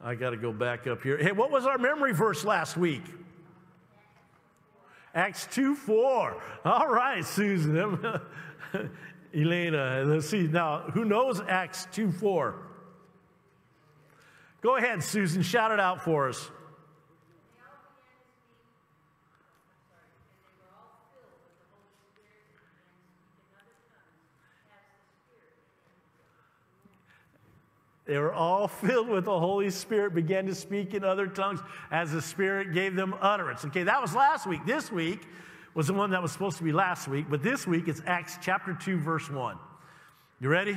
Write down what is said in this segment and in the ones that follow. I got to go back up here. Hey, what was our memory verse last week? Acts 2:4. All right, Susan. Elena, let's see now. Who knows Acts 2:4? Go ahead, Susan. Shout it out for us. They were all filled with the Holy Spirit, began to speak in other tongues as the Spirit gave them utterance. Okay, that was last week. This week was the one that was supposed to be last week, but this week it's Acts chapter 2, verse 1. You ready?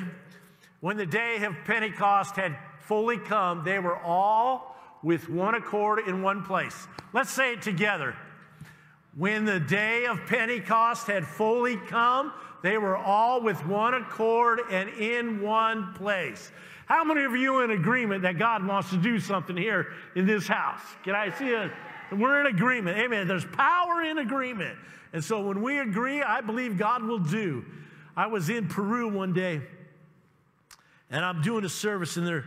When the day of Pentecost had fully come, they were all with one accord in one place. Let's say it together. When the day of Pentecost had fully come, they were all with one accord and in one place. How many of you are in agreement that God wants to do something here in this house? Can I see it? We're in agreement. Amen. There's power in agreement. And so when we agree, I believe God will do. I was in Peru one day, and I'm doing a service, and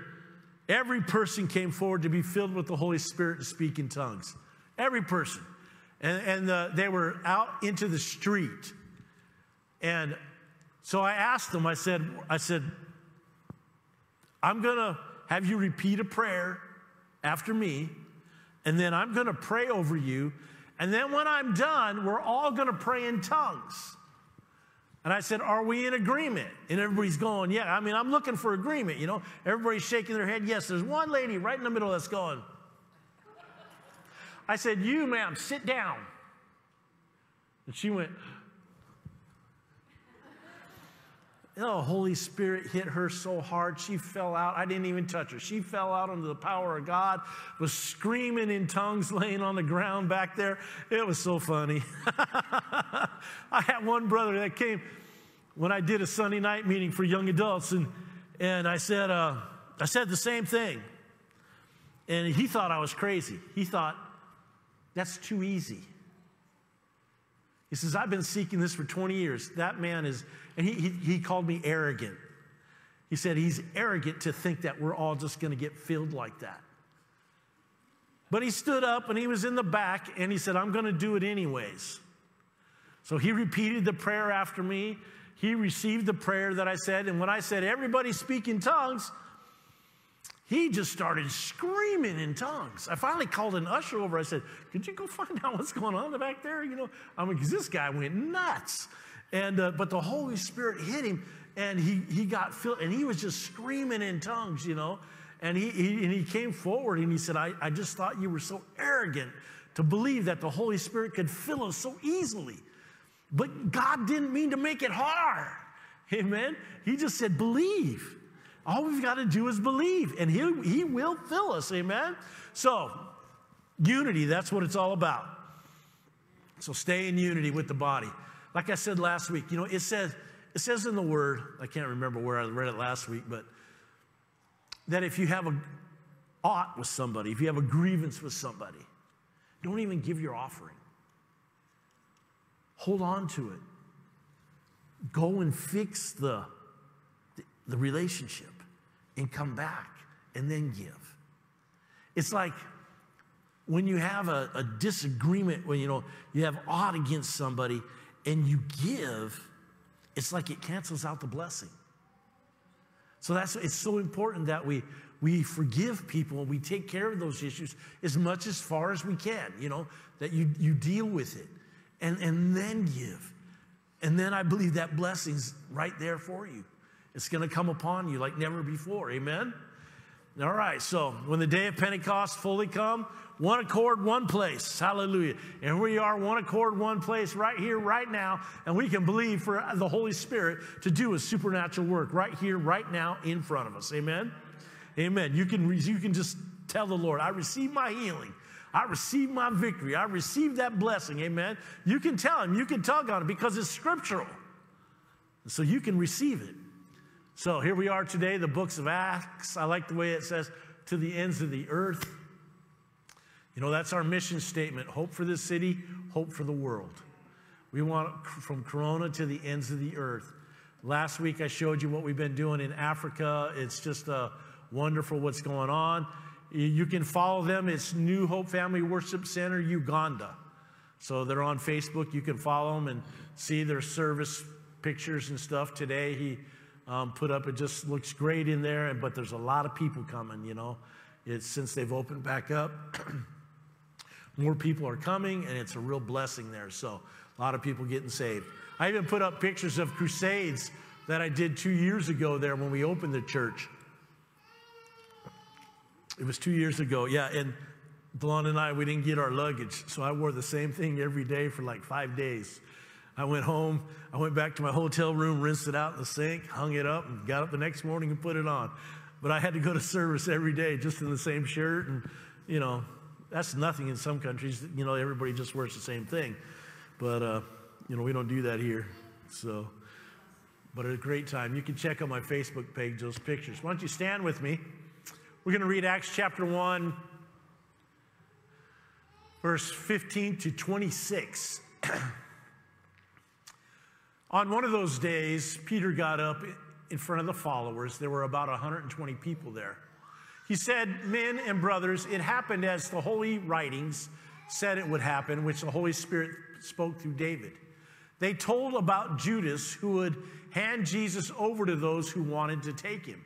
every person came forward to be filled with the Holy Spirit to speak in tongues. Every person. And they were out into the street. And so I asked them, I said, I'm going to have you repeat a prayer after me, and then I'm going to pray over you, and then when I'm done, we're all going to pray in tongues. And I said, are we in agreement? And everybody's going, yeah. I mean, I'm looking for agreement, you know. Everybody's shaking their head, yes. There's one lady right in the middle that's going. I said, you, ma'am, sit down. And she went. Oh, Holy Spirit hit her so hard, she fell out. I didn't even touch her. She fell out under the power of God, was screaming in tongues, laying on the ground back there. It was so funny. I had one brother that came when I did a Sunday night meeting for young adults, and I said the same thing. And he thought I was crazy. He thought, that's too easy. He says, I've been seeking this for 20 years. That man is, and he called me arrogant. He said, he's arrogant to think that we're all just going to get filled like that. But he stood up, and he was in the back, and he said, I'm going to do it anyways. So he repeated the prayer after me. He received the prayer that I said, and when I said, everybody speak in tongues, he just started screaming in tongues. I finally called an usher over. I said, could you go find out what's going on in the back there? You know, I mean, because this guy went nuts. But the Holy Spirit hit him, and he got filled, and he was just screaming in tongues, you know. And he came forward, and he said, I just thought you were so arrogant to believe that the Holy Spirit could fill us so easily. But God didn't mean to make it hard. Amen. He just said, believe. All we've got to do is believe, and he will fill us, amen? So, unity, that's what it's all about. So stay in unity with the body. Like I said last week, you know, it says in the Word, I can't remember where I read it last week, but that if you have an ought with somebody, if you have a grievance with somebody, don't even give your offering. Hold on to it. Go and fix the relationship, and come back and then give. It's like when you have a disagreement, when you know you have ought against somebody and you give, it's like it cancels out the blessing. So it's so important that we forgive people and we take care of those issues as much as far as we can, you know, that you deal with it and then give. And then I believe that blessing's right there for you. It's going to come upon you like never before. Amen? All right. So when the day of Pentecost fully come, one accord, one place. Hallelujah. And we are one accord, one place right here, right now. And we can believe for the Holy Spirit to do His supernatural work right here, right now in front of us. Amen? Amen. You can just tell the Lord, I receive my healing. I receive my victory. I receive that blessing. Amen? You can tell Him. You can tug on Him because it's scriptural. So you can receive it. So here we are today, the books of Acts. I like the way it says, to the ends of the earth. You know, that's our mission statement. Hope for this city, hope for the world. We want from Corona to the ends of the earth. Last week I showed you what we've been doing in Africa. It's just wonderful what's going on. You can follow them. It's New Hope Family Worship Center, Uganda. So they're on Facebook. You can follow them and see their service pictures and stuff. Today he put up, it just looks great in there, but there's a lot of people coming, you know. It's since they've opened back up, more people are coming, and it's a real blessing there. So a lot of people getting saved. I even put up pictures of crusades that I did 2 years ago there when we opened the church. It was 2 years ago, yeah, and Delon and I, we didn't get our luggage, so I wore the same thing every day for like 5 days. I went home, I went back to my hotel room, rinsed it out in the sink, hung it up, and got up the next morning and put it on. But I had to go to service every day just in the same shirt, and, you know, that's nothing in some countries. You know, everybody just wears the same thing. But, you know, we don't do that here, so. But a great time. You can check on my Facebook page those pictures. Why don't you stand with me? We're going to read Acts chapter 1, verse 15 to 26. On one of those days, Peter got up in front of the followers. There were about 120 people there. He said, "Men and brothers, it happened as the holy writings said it would happen, which the Holy Spirit spoke through David. They told about Judas, who would hand Jesus over to those who wanted to take him.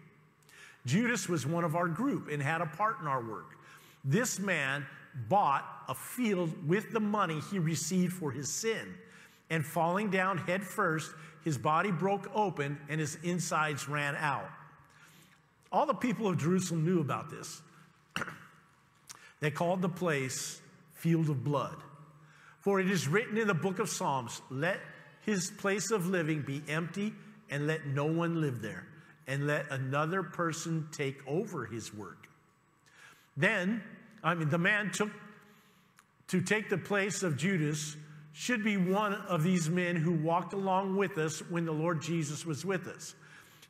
Judas was one of our group and had a part in our work. This man bought a field with the money he received for his sin, and falling down head first, his body broke open and his insides ran out." All the people of Jerusalem knew about this. They called the place Field of Blood. For it is written in the book of Psalms, "Let his place of living be empty, and let no one live there, and let another person take over his work." The man to take the place of Judas should be one of these men who walked along with us when the Lord Jesus was with us.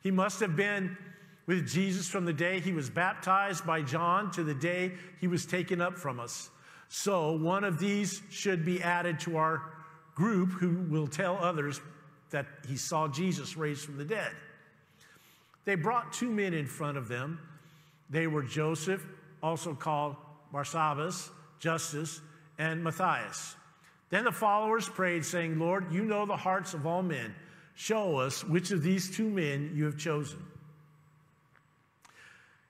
He must have been with Jesus from the day he was baptized by John to the day he was taken up from us. So one of these should be added to our group who will tell others that he saw Jesus raised from the dead. They brought two men in front of them. They were Joseph, also called Barsabbas, Justus, and Matthias. Then the followers prayed, saying, "Lord, you know the hearts of all men. Show us which of these two men you have chosen.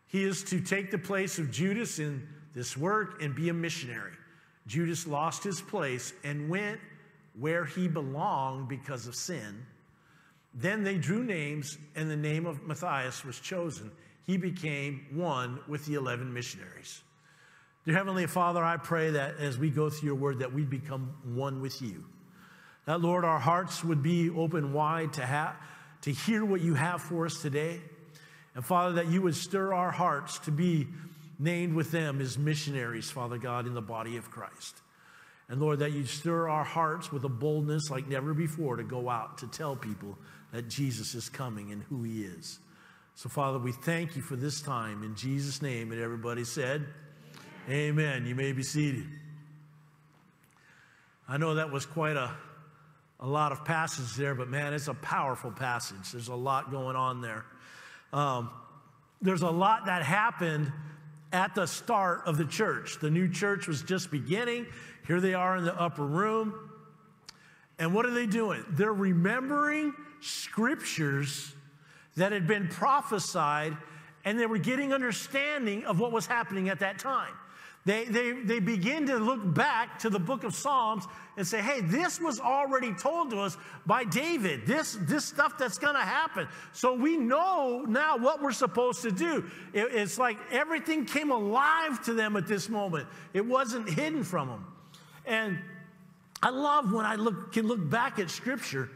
He is to take the place of Judas in this work and be a missionary." Judas lost his place and went where he belonged because of sin. Then they drew names, and the name of Matthias was chosen. He became one with the 11 missionaries. Dear Heavenly Father, I pray that as we go through your word, that we become one with you. That, Lord, our hearts would be open wide to hear what you have for us today. And, Father, that you would stir our hearts to be named with them as missionaries, Father God, in the body of Christ. And, Lord, that you stir our hearts with a boldness like never before to go out to tell people that Jesus is coming and who he is. So, Father, we thank you for this time. In Jesus' name, and everybody said, amen. You may be seated. I know that was quite a lot of passage there, but, man, it's a powerful passage. There's a lot going on there. There's a lot that happened at the start of the church. The new church was just beginning. Here they are in the upper room. And what are they doing? They're remembering scriptures that had been prophesied, and they were getting understanding of what was happening at that time. They begin to look back to the book of Psalms and say, hey, this was already told to us by David, this stuff that's going to happen. So we know now what we're supposed to do. It's like everything came alive to them at this moment. It wasn't hidden from them. And I love when I can look back at Scripture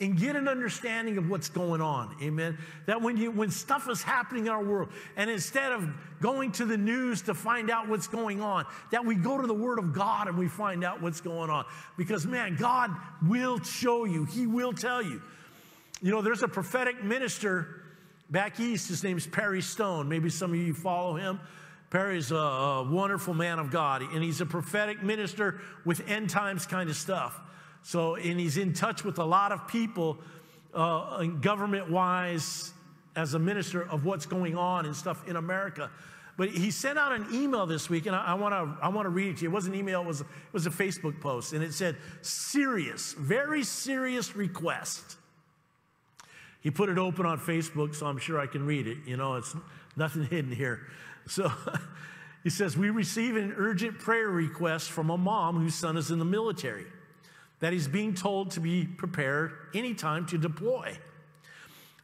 and get an understanding of what's going on, amen? That when stuff is happening in our world, and instead of going to the news to find out what's going on, that we go to the Word of God and we find out what's going on. Because, man, God will show you. He will tell you. You know, there's a prophetic minister back east. His name's Perry Stone. Maybe some of you follow him. Perry's a wonderful man of God, and he's a prophetic minister with end times kind of stuff. So, and he's in touch with a lot of people government-wise as a minister of what's going on and stuff in America. But he sent out an email this week, and I want to read it to you. It wasn't an email, it was a Facebook post, and it said, serious, very serious request. He put it open on Facebook, so I'm sure I can read it. You know, it's nothing hidden here. So he says, we receive an urgent prayer request from a mom whose son is in the military, that he's being told to be prepared anytime to deploy.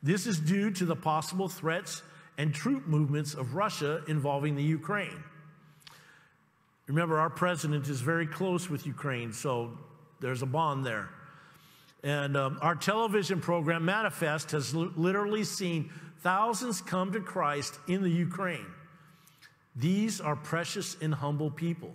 This is due to the possible threats and troop movements of Russia involving the Ukraine. Remember, our president is very close with Ukraine, so there's a bond there. And our television program, Manifest, has literally seen thousands come to Christ in the Ukraine. These are precious and humble people.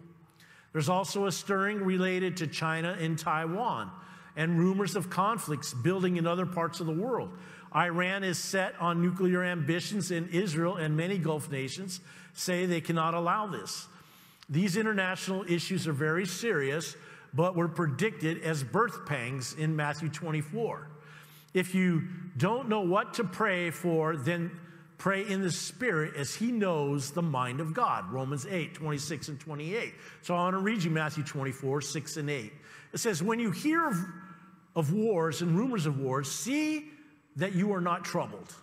There's also a stirring related to China and Taiwan, and rumors of conflicts building in other parts of the world. Iran is set on nuclear ambitions in Israel, and many Gulf nations say they cannot allow this. These international issues are very serious, but were predicted as birth pangs in Matthew 24. If you don't know what to pray for, then pray in the Spirit, as he knows the mind of God. Romans 8, 26 and 28. So I want to read you Matthew 24, 6 and 8. It says, when you hear of wars and rumors of wars, see that you are not troubled.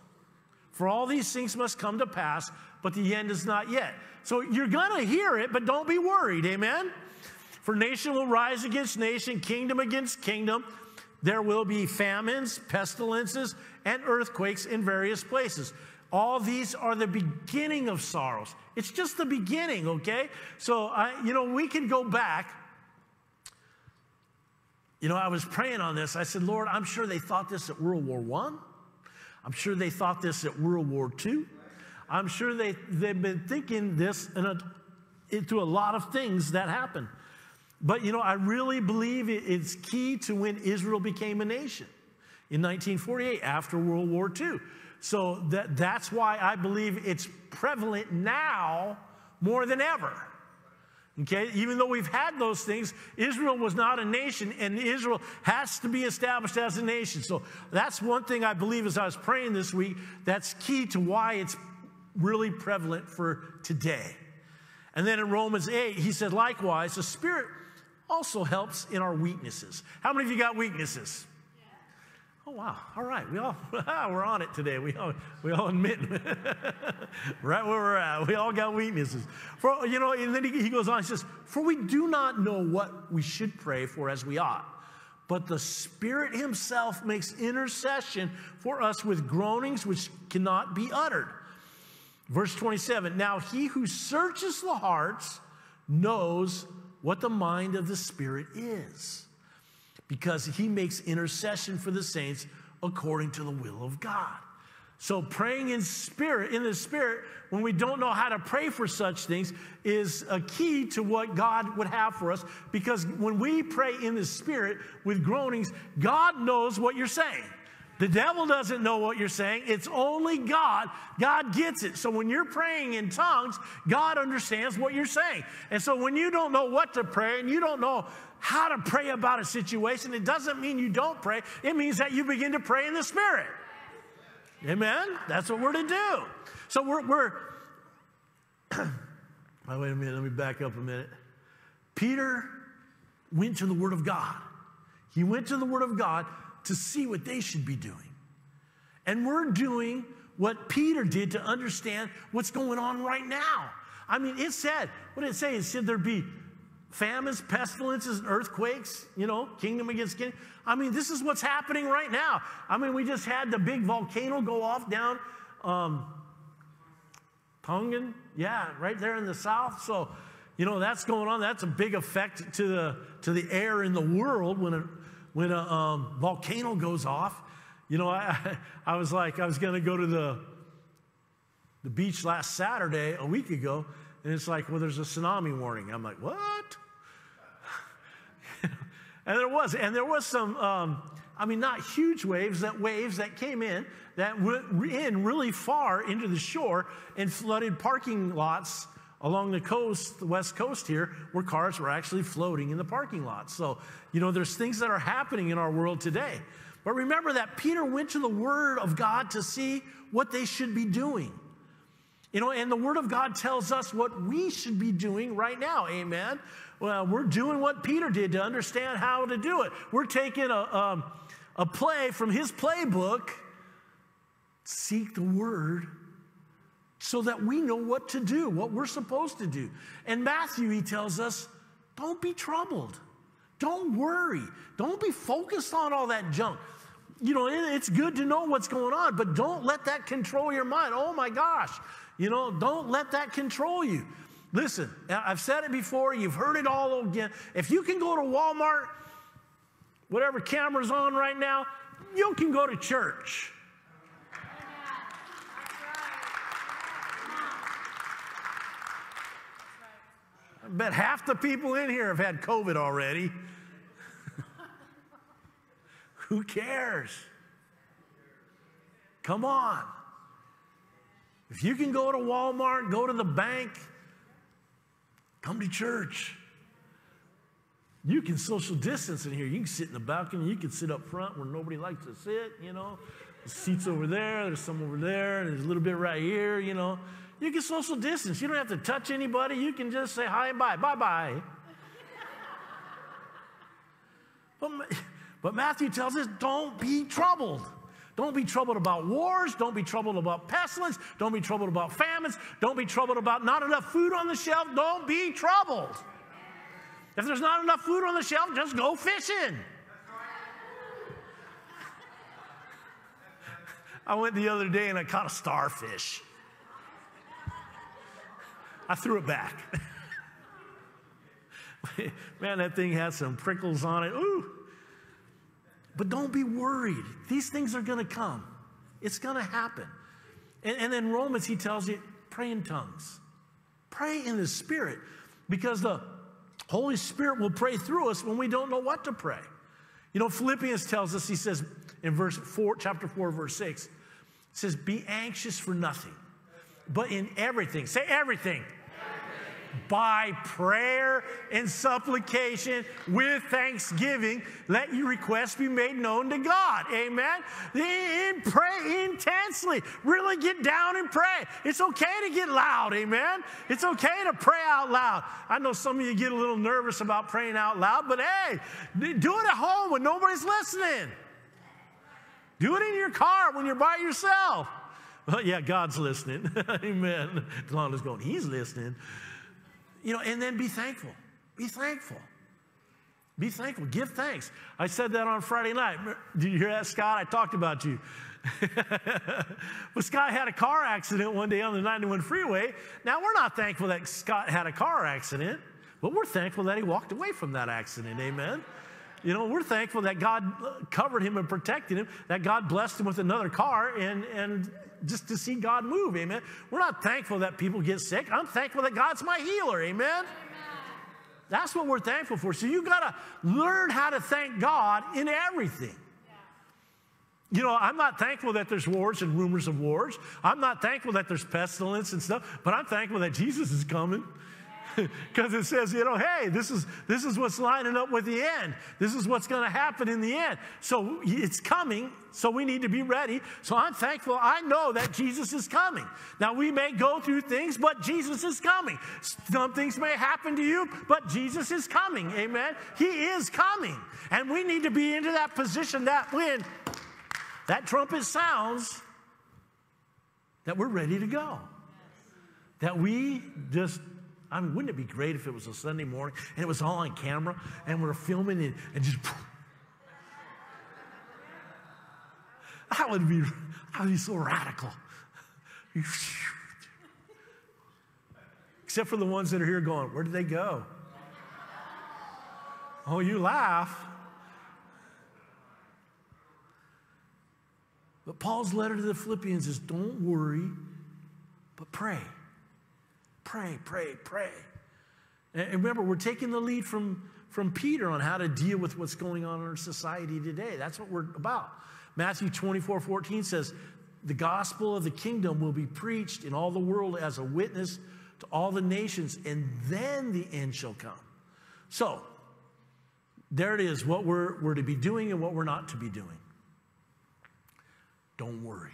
For all these things must come to pass, but the end is not yet. So you're going to hear it, but don't be worried, amen? For nation will rise against nation, kingdom against kingdom. There will be famines, pestilences, and earthquakes in various places. All these are the beginning of sorrows. It's just the beginning, okay? So, we can go back. You know, I was praying on this. I said, Lord, I'm sure they thought this at World War I. I'm sure they thought this at World War II. I'm sure they've been thinking this into a lot of things that happened. But, you know, I really believe it's key to when Israel became a nation in 1948 after World War II. So that's why I believe it's prevalent now more than ever. Okay, even though we've had those things, Israel was not a nation, and Israel has to be established as a nation. So that's one thing I believe, as I was praying this week, that's key to why it's really prevalent for today. And then in Romans 8, he said, likewise, the Spirit also helps in our weaknesses. How many of you got weaknesses? Oh, wow. All right. We're on it today. We all admit right where we're at. We all got weaknesses. And then he goes on, he says, for we do not know what we should pray for as we ought, but the Spirit himself makes intercession for us with groanings which cannot be uttered. Verse 27, now he who searches the hearts knows what the mind of the Spirit is, because he makes intercession for the saints according to the will of God. So praying in the Spirit, when we don't know how to pray for such things, is a key to what God would have for us, because when we pray in the Spirit with groanings, God knows what you're saying. The devil doesn't know what you're saying. It's only God. God gets it. So when you're praying in tongues, God understands what you're saying. And so when you don't know what to pray and you don't know how to pray about a situation, it doesn't mean you don't pray. It means that you begin to pray in the Spirit. Amen? That's what we're to do. So oh, wait a minute. Let me back up a minute. Peter went to the Word of God. He went to the Word of God to see what they should be doing. And we're doing what Peter did to understand what's going on right now. I mean, it said, what did it say? It said there'd be famines, pestilences, and earthquakes, you know, kingdom against kingdom. I mean, this is what's happening right now. I mean, we just had the big volcano go off down Tongan, yeah, right there in the south. So, you know, that's going on. That's a big effect to the air in the world when a volcano goes off. You know, I was like, I was going to go to the beach last Saturday, a week ago, and it's like, well, there's a tsunami warning. I'm like, what? And there was some, not huge waves, that waves that came in, that went in really far into the shore and flooded parking lots along the coast, the west coast here, where cars were actually floating in the parking lot. So, you know, there's things that are happening in our world today. But remember that Peter went to the Word of God to see what they should be doing. You know, and the Word of God tells us what we should be doing right now. Amen. Well, we're doing what Peter did to understand how to do it. We're taking a play from his playbook. Seek the Word so that we know what to do, what we're supposed to do. And Matthew, he tells us, don't be troubled. Don't worry. Don't be focused on all that junk. You know, it's good to know what's going on, but don't let that control your mind. Oh, my gosh. You know, don't let that control you. Listen, I've said it before. You've heard it all again. If you can go to Walmart, whatever camera's on right now, you can go to church. I bet half the people in here have had COVID already. Who cares? Come on. If you can go to Walmart, go to the bank, come to church. You can social distance in here. You can sit in the balcony. You can sit up front where nobody likes to sit, you know. There's seats over there. There's some over there. And there's a little bit right here, you know. You can social distance. You don't have to touch anybody. You can just say hi and bye. Bye-bye. But Matthew tells us, don't be troubled. Don't be troubled about wars. Don't be troubled about pestilence. Don't be troubled about famines. Don't be troubled about not enough food on the shelf. Don't be troubled. If there's not enough food on the shelf, just go fishing. I went the other day and I caught a starfish. I threw it back. Man, that thing had some prickles on it. Ooh. But don't be worried. These things are going to come. It's going to happen. And in Romans, he tells you, pray in tongues. Pray in the Spirit, because the Holy Spirit will pray through us when we don't know what to pray. You know, Philippians tells us, he says in chapter 4, verse 6, it says, be anxious for nothing, but in everything. Say everything. By prayer and supplication with thanksgiving, let your requests be made known to God. Amen. And pray intensely. Really get down and pray. It's okay to get loud. Amen. It's okay to pray out loud. I know some of you get a little nervous about praying out loud, but hey, do it at home when nobody's listening. Do it in your car when you're by yourself. Well, yeah, God's listening. Amen. As long as going, he's listening. You know, and then be thankful. Be thankful. Be thankful. Give thanks. I said that on Friday night. Did you hear that, Scott? I talked about you. But Scott had a car accident one day on the 91 freeway. Now, we're not thankful that Scott had a car accident, but we're thankful that he walked away from that accident. Amen. You know, we're thankful that God covered him and protected him, that God blessed him with another car and just to see God move, amen? We're not thankful that people get sick. I'm thankful that God's my healer, amen? Amen. That's what we're thankful for. So you got to learn how to thank God in everything. Yeah. You know, I'm not thankful that there's wars and rumors of wars. I'm not thankful that there's pestilence and stuff, but I'm thankful that Jesus is coming. Because it says, you know, hey, this is what's lining up with the end. This is what's going to happen in the end. So it's coming, so we need to be ready. So I'm thankful. I know that Jesus is coming. Now, we may go through things, but Jesus is coming. Some things may happen to you, but Jesus is coming. Amen? He is coming. And we need to be into that position that when that trumpet sounds, that we're ready to go. That we just... I mean, wouldn't it be great if it was a Sunday morning and it was all on camera and we're filming it and just... That would be so radical. Except for the ones that are here going, where did they go? Oh, you laugh. But Paul's letter to the Philippians is don't worry, but pray. Pray, pray, pray. And remember, we're taking the lead from Peter on how to deal with what's going on in our society today. That's what we're about. Matthew 24:14 says, the gospel of the kingdom will be preached in all the world as a witness to all the nations, and then the end shall come. So, there it is, what we're to be doing and what we're not to be doing. Don't worry.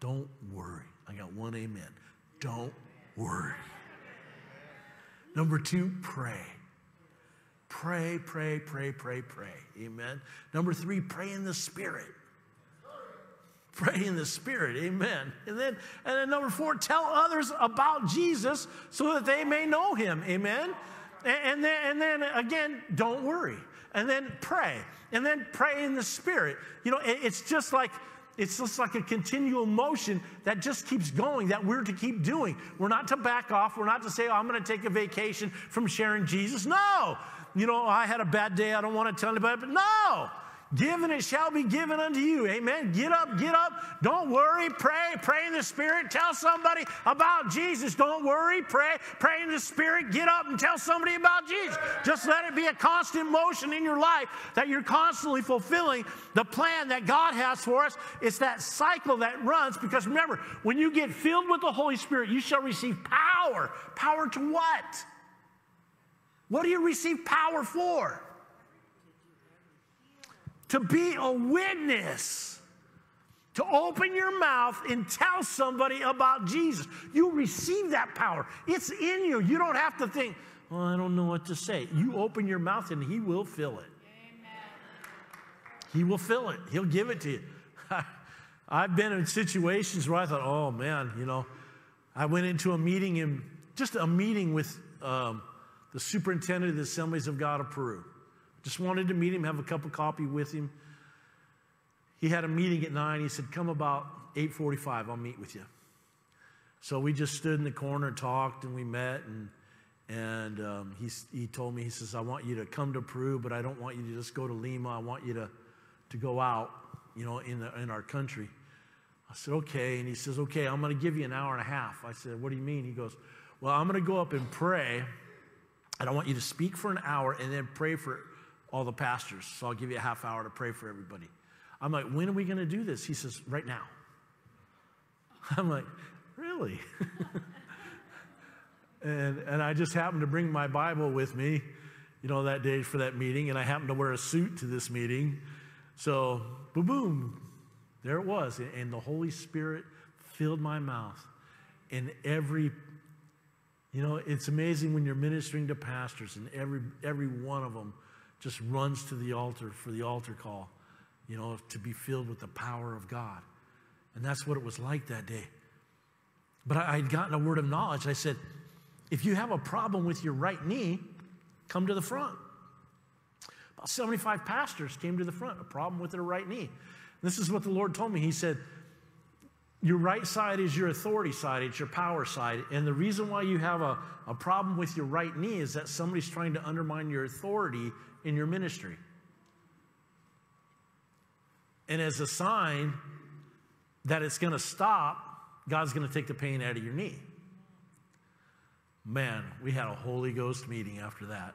Don't worry. I got one amen. Don't worry. Number two, pray. Pray, pray, pray, pray, pray. Amen. Number three, pray in the Spirit. Pray in the Spirit. Amen. And then number four, tell others about Jesus so that they may know him. Amen. And then again, don't worry. And then pray. And then pray in the Spirit. You know, it's just like a continual motion that just keeps going, that we're to keep doing. We're not to back off. We're not to say, oh, I'm going to take a vacation from sharing Jesus. No. You know, I had a bad day. I don't want to tell anybody. But no. Give and it shall be given unto you. Amen. Get up. Don't worry. Pray. Pray in the Spirit. Tell somebody about Jesus. Don't worry. Pray. Pray in the Spirit. Get up and tell somebody about Jesus. Just let it be a constant motion in your life that you're constantly fulfilling the plan that God has for us. It's that cycle that runs, because remember, when you get filled with the Holy Spirit, you shall receive power. Power to what? What do you receive power for? To be a witness, to open your mouth and tell somebody about Jesus. You receive that power. It's in you. You don't have to think, well, I don't know what to say. You open your mouth and he will fill it. Amen. He will fill it. He'll give it to you. I've been in situations where I thought, oh, man, you know, I went into a meeting, and just a meeting with the superintendent of the Assemblies of God of Peru. Just wanted to meet him, have a cup of coffee with him. He had a meeting at 9. He said, come about 8:45. I'll meet with you. So we just stood in the corner, talked, and we met. And he told me, he says, I want you to come to Peru, but I don't want you to just go to Lima. I want you to go out, you know, in our country. I said, okay. And he says, okay, I'm going to give you an hour and a half. I said, what do you mean? He goes, well, I'm going to go up and pray. And I want you to speak for an hour and then pray for all the pastors. So I'll give you a half hour to pray for everybody. I'm like, when are we going to do this? He says, right now. I'm like, really? and I just happened to bring my Bible with me, you know, that day for that meeting. And I happened to wear a suit to this meeting. So boom, boom, there it was. And the Holy Spirit filled my mouth. And every, you know, it's amazing when you're ministering to pastors and every one of them just runs to the altar for the altar call, you know, to be filled with the power of God. And that's what it was like that day. But I had gotten a word of knowledge. I said, if you have a problem with your right knee, come to the front. About 75 pastors came to the front, a problem with their right knee. And this is what the Lord told me. He said, your right side is your authority side. It's your power side. And the reason why you have a problem with your right knee is that somebody's trying to undermine your authority in your ministry. And as a sign that it's going to stop, God's going to take the pain out of your knee. Man, we had a Holy Ghost meeting after that.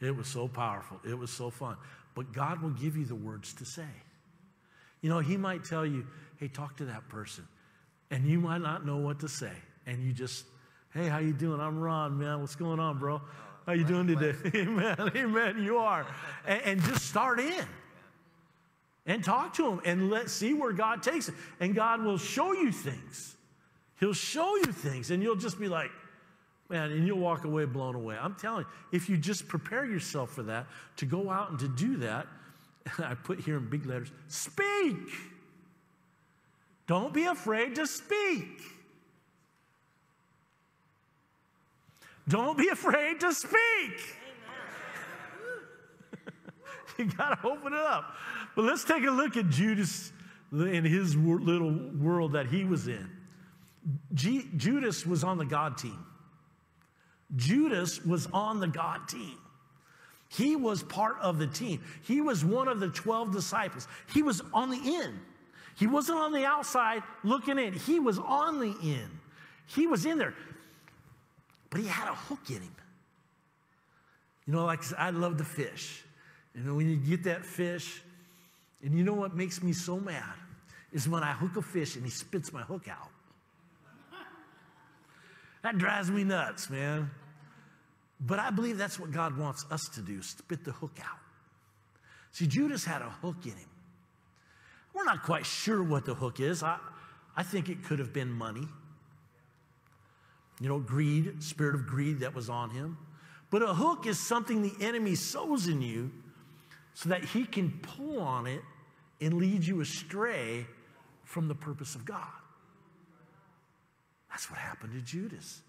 It was so powerful. It was so fun. But God will give you the words to say. You know, he might tell you, hey, talk to that person. And you might not know what to say. And you just, hey, how you doing? I'm Ron, man. What's going on, bro? How you doing today? Amen. Amen. You are. And just start in. And talk to him. And let's see where God takes it. And God will show you things. He'll show you things. And you'll just be like, man, and you'll walk away blown away. I'm telling you, if you just prepare yourself for that, to go out and to do that, I put here in big letters, speak. Don't be afraid to speak. Don't be afraid to speak. You got to open it up. But let's take a look at Judas in his little world that he was in. Judas was on the God team. Judas was on the God team. He was part of the team. He was one of the 12 disciples. He was on the in. He wasn't on the outside looking in. He was on the in. He was in there. But he had a hook in him. You know, like I love to fish. And when you get that fish, and you know what makes me so mad is when I hook a fish and he spits my hook out. That drives me nuts, man. But I believe that's what God wants us to do, spit the hook out. See, Judas had a hook in him. We're not quite sure what the hook is. I, I think it could have been money. You know, greed, spirit of greed that was on him. But a hook is something the enemy sows in you so that he can pull on it and lead you astray from the purpose of God. That's what happened to Judas.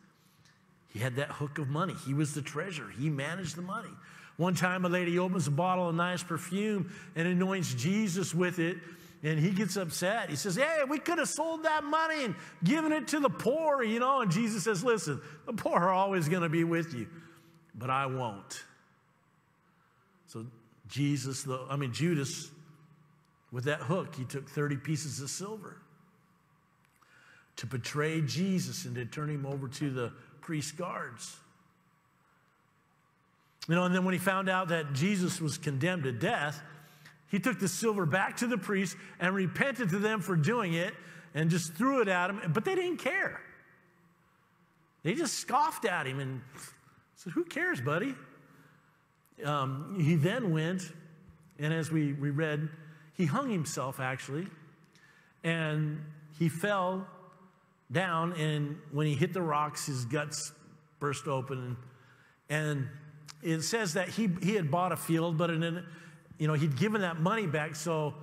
He had that hook of money. He was the treasurer. He managed the money. One time a lady opens a bottle of nice perfume and anoints Jesus with it, and he gets upset. He says, hey, we could have sold that money and given it to the poor, you know. And Jesus says, listen, the poor are always going to be with you, but I won't. So Judas, with that hook, he took 30 pieces of silver to betray Jesus and to turn him over to the priest's guards. You know, and then when he found out that Jesus was condemned to death, he took the silver back to the priest and repented to them for doing it and just threw it at him. But they didn't care. They just scoffed at him and said, who cares, buddy? He then went, and as we read, he hung himself, actually, and he fell down, and when he hit the rocks, his guts burst open, and it says that he had bought a field, but he'd given that money back, so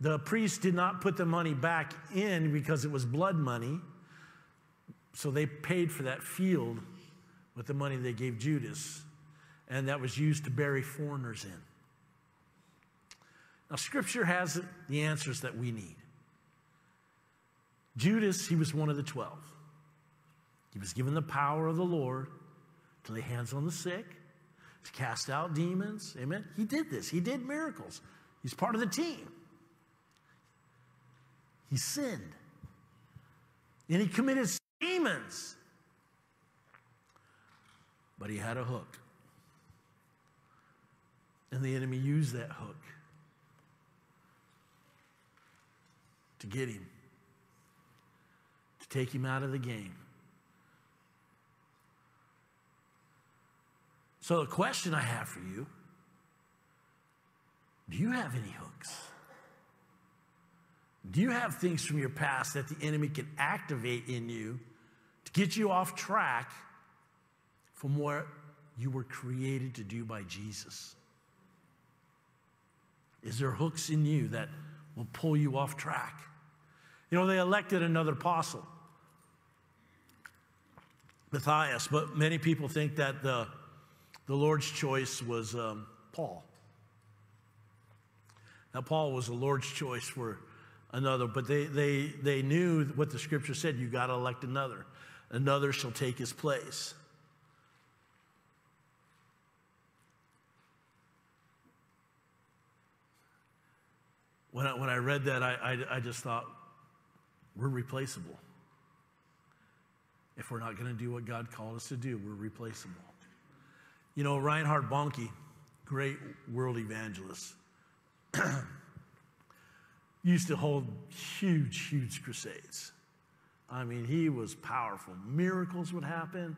the priest did not put the money back in because it was blood money. So they paid for that field with the money they gave Judas, and that was used to bury foreigners in. Now, Scripture has the answers that we need. Judas, he was one of the 12. He was given the power of the Lord to lay hands on the sick, to cast out demons. Amen. He did this. He did miracles. He's part of the team. He sinned. And he committed demons. But he had a hook. And the enemy used that hook to get him, to take him out of the game. So the question I have for you, do you have any hooks? Do you have things from your past that the enemy can activate in you to get you off track from what you were created to do by Jesus? Is there hooks in you that will pull you off track? You know, they elected another apostle, Matthias, but many people think that the Lord's choice was Paul. Now, Paul was the Lord's choice for another, but they knew what the Scripture said, you got to elect another. Another shall take his place. When I read that, I just thought, we're replaceable. If we're not going to do what God called us to do, we're replaceable. You know, Reinhard Bonnke, great world evangelist, used to hold huge, huge crusades. I mean, he was powerful. Miracles would happen.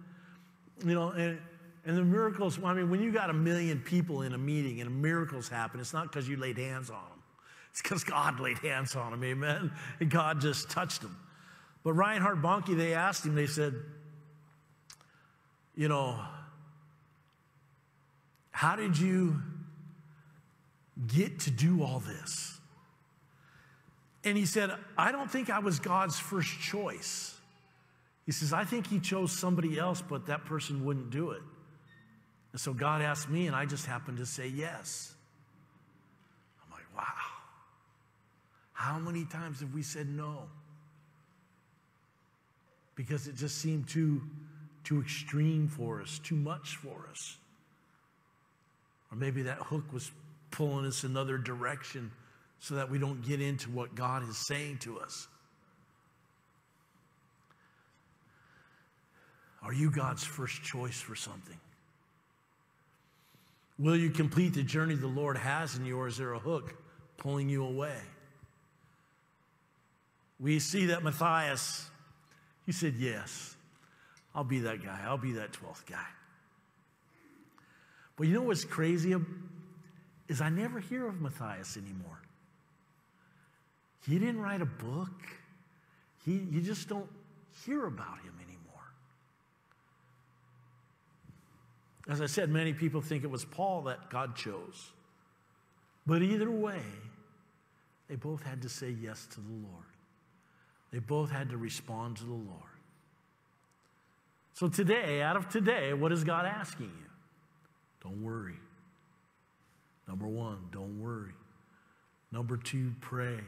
You know, and the miracles, I mean, when you got 1 million people in a meeting and miracles happen, it's not because you laid hands on them. It's because God laid hands on him, amen? And God just touched him. But Reinhard Bonnke, they asked him, they said, you know, how did you get to do all this? And he said, I don't think I was God's first choice. He says, I think he chose somebody else, but that person wouldn't do it. And so God asked me, and I just happened to say yes. I'm like, wow. How many times have we said no? Because it just seemed too extreme for us, too much for us. Or maybe that hook was pulling us another direction so that we don't get into what God is saying to us. Are you God's first choice for something? Will you complete the journey the Lord has in you, or is there a hook pulling you away? We see that Matthias, he said, yes, I'll be that guy. I'll be that 12th guy. But you know what's crazy is I never hear of Matthias anymore. He didn't write a book. You just don't hear about him anymore. As I said, many people think it was Paul that God chose. But either way, they both had to say yes to the Lord. They both had to respond to the Lord. So today, out of today, what is God asking you? Don't worry. Number one, don't worry. Number two, pray.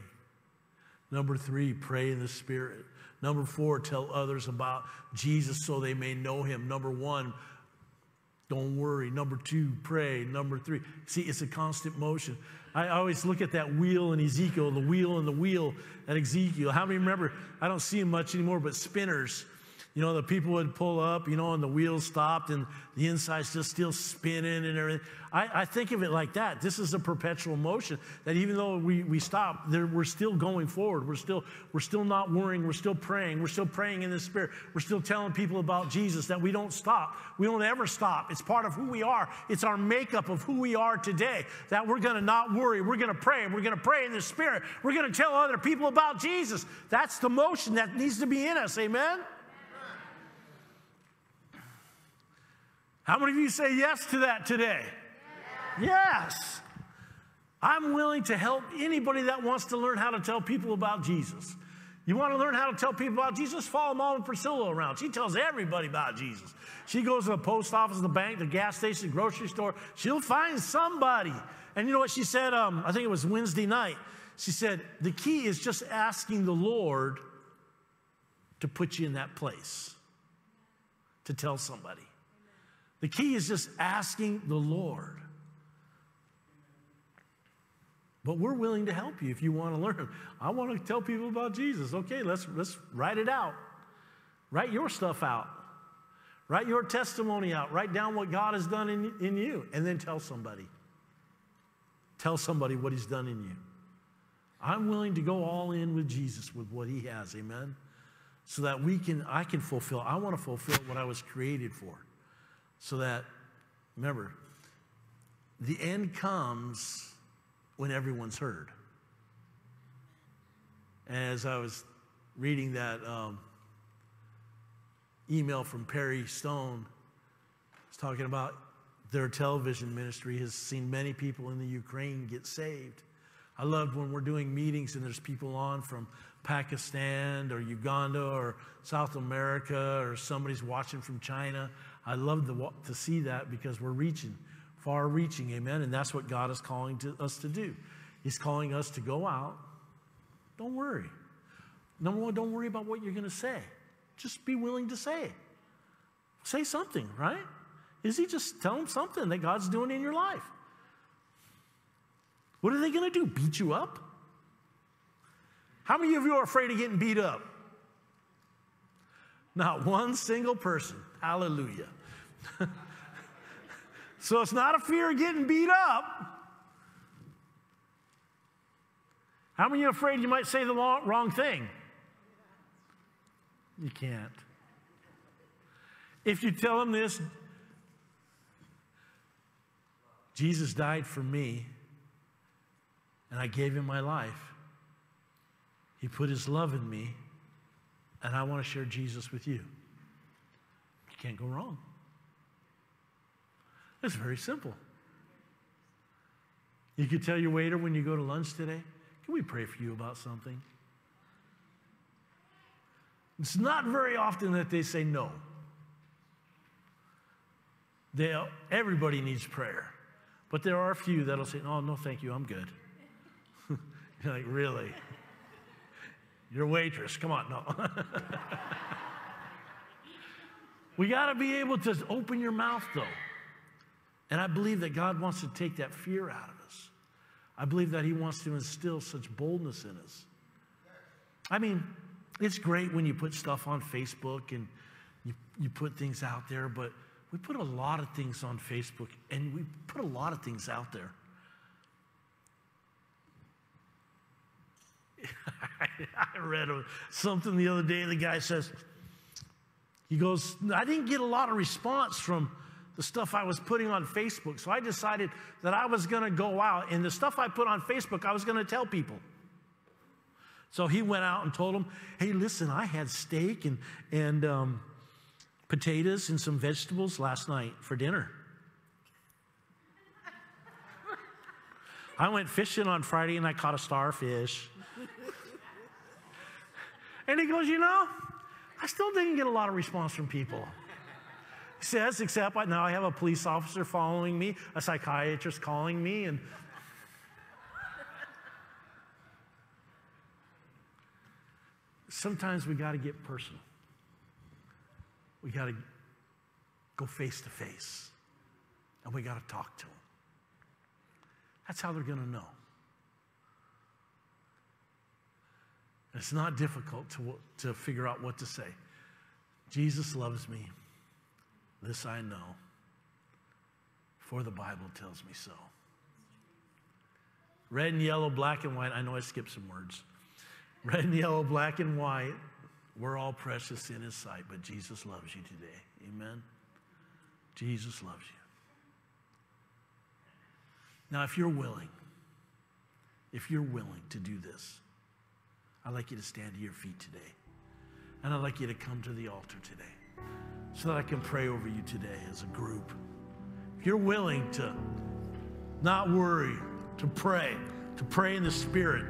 Number three, pray in the Spirit. Number four, tell others about Jesus so they may know him. Number one, don't worry. Number two, pray. Number three, see, it's a constant motion. I always look at that wheel in Ezekiel, the wheel at Ezekiel. How many remember, I don't see him much anymore, but spinners, you know, the people would pull up, you know, and the wheel stopped and the inside's just still spinning and everything. I think of it like that. This is a perpetual motion that even though we stop, we're still going forward. We're still not worrying. We're still praying in the Spirit. We're still telling people about Jesus, that we don't stop. We don't ever stop. It's part of who we are. It's our makeup of who we are today, that we're going to not worry. We're going to pray. We're going to pray in the Spirit. We're going to tell other people about Jesus. That's the motion that needs to be in us. Amen? How many of you say yes to that today? Yes. I'm willing to help anybody that wants to learn how to tell people about Jesus. You want to learn how to tell people about Jesus? Follow Mama Priscilla around. She tells everybody about Jesus. She goes to the post office, the bank, the gas station, the grocery store. She'll find somebody. And you know what she said? I think it was Wednesday night. She said, the key is just asking the Lord to put you in that place to tell somebody. The key is just asking the Lord. But we're willing to help you if you want to learn. I want to tell people about Jesus. Okay, let's write it out. Write your stuff out. Write your testimony out. Write down what God has done in you. And then tell somebody. Tell somebody what he's done in you. I'm willing to go all in with Jesus with what he has. Amen? So that I can fulfill. I want to fulfill what I was created for. So that, remember, the end comes when everyone's heard. As I was reading that email from Perry Stone, he's talking about their television ministry has seen many people in the Ukraine get saved. I love when we're doing meetings and there's people on from Pakistan or Uganda or South America, or somebody's watching from China. I love to see that, because we're reaching, far-reaching, amen? And that's what God is calling us to do. He's calling us to go out. Don't worry. Number one, don't worry about what you're going to say. Just be willing to say it. Say something, right? Just tell them something that God's doing in your life. What are they going to do, beat you up? How many of you are afraid of getting beat up? Not one single person. Hallelujah. So it's not a fear of getting beat up. How many are afraid you might say the wrong thing? You can't. If you tell them this, Jesus died for me, and I gave him my life. He put his love in me, and I want to share Jesus with you. Can't go wrong. It's very simple. You could tell your waiter when you go to lunch today, can we pray for you about something? It's not very often that they say no. Everybody needs prayer. But there are a few that'll say, oh, no, thank you, I'm good. You're like, really? You're a waitress, come on, no. We got to be able to open your mouth, though. And I believe that God wants to take that fear out of us. I believe that he wants to instill such boldness in us. I mean, it's great when you put stuff on Facebook and you put things out there, but we put a lot of things on Facebook, and we put a lot of things out there. I read something the other day. The guy says, he goes, I didn't get a lot of response from the stuff I was putting on Facebook, so I decided that I was going to go out, and the stuff I put on Facebook, I was going to tell people. So he went out and told them, hey, listen, I had steak and potatoes and some vegetables last night for dinner. I went fishing on Friday and I caught a starfish. And he goes, you know, I still didn't get a lot of response from people. He says, except now I have a police officer following me, a psychiatrist calling me, and sometimes we got to get personal. We got to go face to face, and we got to talk to them. That's how they're going to know. And it's not difficult to figure out what to say. Jesus loves me. This I know, for the Bible tells me so. Red and yellow, black and white. I know I skipped some words. Red and yellow, black and white. We're all precious in His sight, but Jesus loves you today. Amen? Jesus loves you. Now, if you're willing to do this, I'd like you to stand to your feet today. And I'd like you to come to the altar today, so that I can pray over you today as a group. If you're willing to not worry, to pray in the Spirit,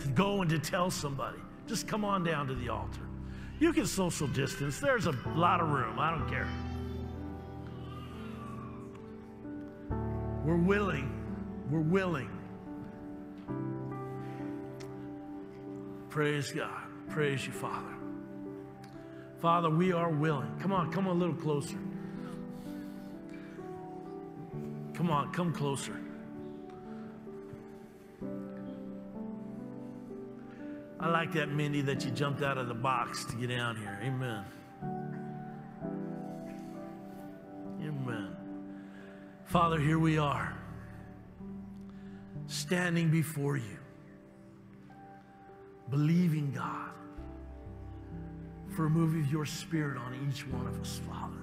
to go and to tell somebody, just come on down to the altar. You can social distance. There's a lot of room. I don't care. We're willing. Praise God. Praise you, Father. Father, we are willing. Come on a little closer. Come closer. I like that, Mindy, that you jumped out of the box to get down here. Amen. Amen. Father, here we are, standing before you, believing, God, for a move of your Spirit on each one of us, Father.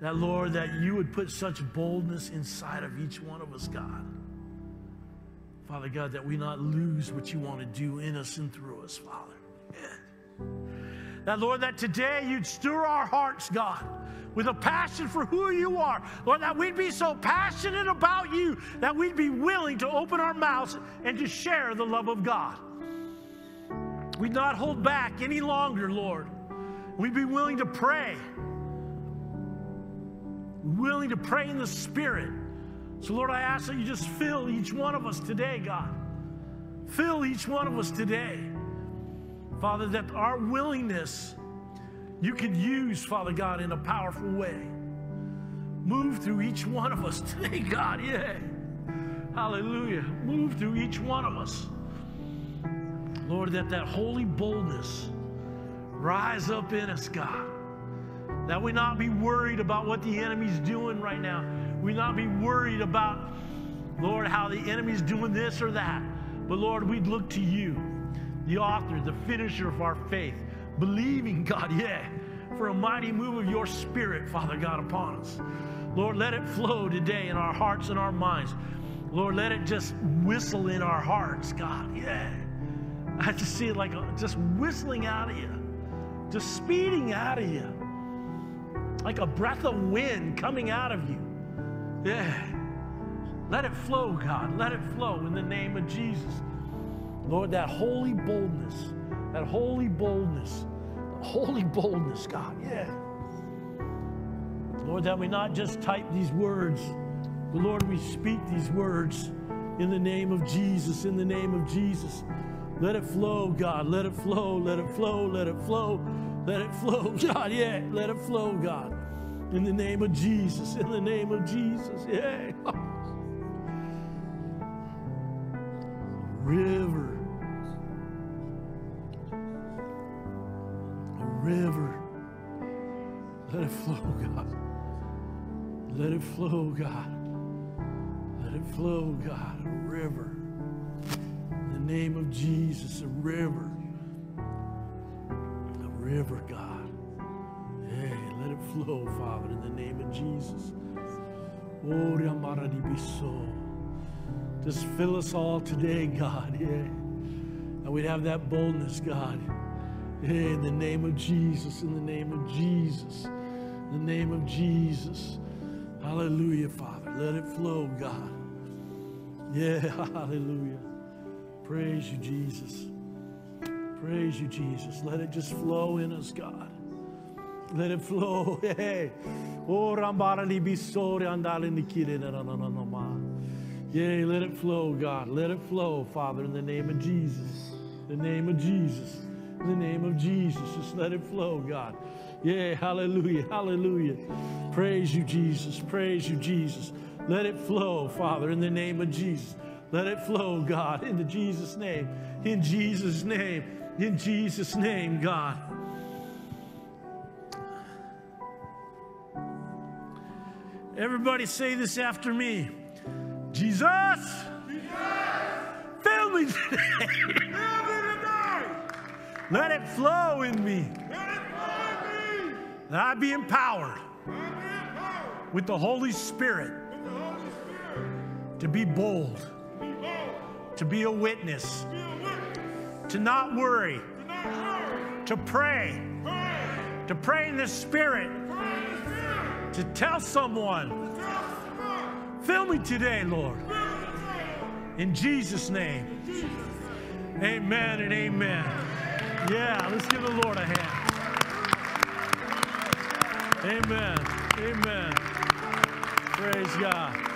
That, Lord, that you would put such boldness inside of each one of us, God. Father God, that we not lose what you want to do in us and through us, Father. Amen. That, Lord, that today you'd stir our hearts, God, with a passion for who you are. Lord, that we'd be so passionate about you that we'd be willing to open our mouths and to share the love of God. We'd not hold back any longer, Lord. We'd be willing to pray. Willing to pray in the Spirit. So, Lord, I ask that you just fill each one of us today, God. Fill each one of us today. Father, that our willingness you could use, Father God, in a powerful way. Move through each one of us today, God. Yeah. Hallelujah. Move through each one of us. Lord, that holy boldness rise up in us, God. That we not be worried about what the enemy's doing right now. We not be worried about, Lord, how the enemy's doing this or that. But, Lord, we'd look to you, the author, the finisher of our faith, believing, God, yeah, for a mighty move of your Spirit, Father God, upon us. Lord, let it flow today in our hearts and our minds. Lord, let it just whistle in our hearts, God, yeah. I just see it like just whistling out of you, just speeding out of you, like a breath of wind coming out of you. Yeah. Let it flow, God. Let it flow in the name of Jesus. Lord, that holy boldness, God. Yeah. Lord, that we not just type these words, but, Lord, we speak these words in the name of Jesus, in the name of Jesus. Let it flow, God. Let it flow. Let it flow. Let it flow. Let it flow, God. Yeah. Let it flow, God. In the name of Jesus. In the name of Jesus. Yeah. A river. Let it flow, God. Let it flow, God. Let it flow, God. A river. Name of Jesus, a river, God. Hey, let it flow, Father, in the name of Jesus. Just fill us all today, God. Yeah. And we'd have that boldness, God. In the name of Jesus, in the name of Jesus, in the name of Jesus. Hallelujah, Father. Let it flow, God. Yeah, hallelujah. Praise you, Jesus. Praise you, Jesus. Let it just flow in us, God. Let it flow. Hey. Yay, let it flow, God. Let it flow, Father, in the name of Jesus. In the name of Jesus. In the name of Jesus. Just let it flow, God. Yay, hallelujah, hallelujah. Praise you, Jesus. Praise you, Jesus. Let it flow, Father, in the name of Jesus. Let it flow, God, in Jesus' name. In Jesus' name. In Jesus' name, God. Everybody say this after me. Jesus, Jesus, fill me today. Fill me today. Let it flow in me. Let it flow in me. That I be empowered, with the Holy Spirit, to be bold, to be a witness, to not worry, to pray, to pray in the Spirit, to tell someone. Fill me today, Lord. In Jesus' name. Amen and amen. Yeah, let's give the Lord a hand. Amen. Amen. Praise God.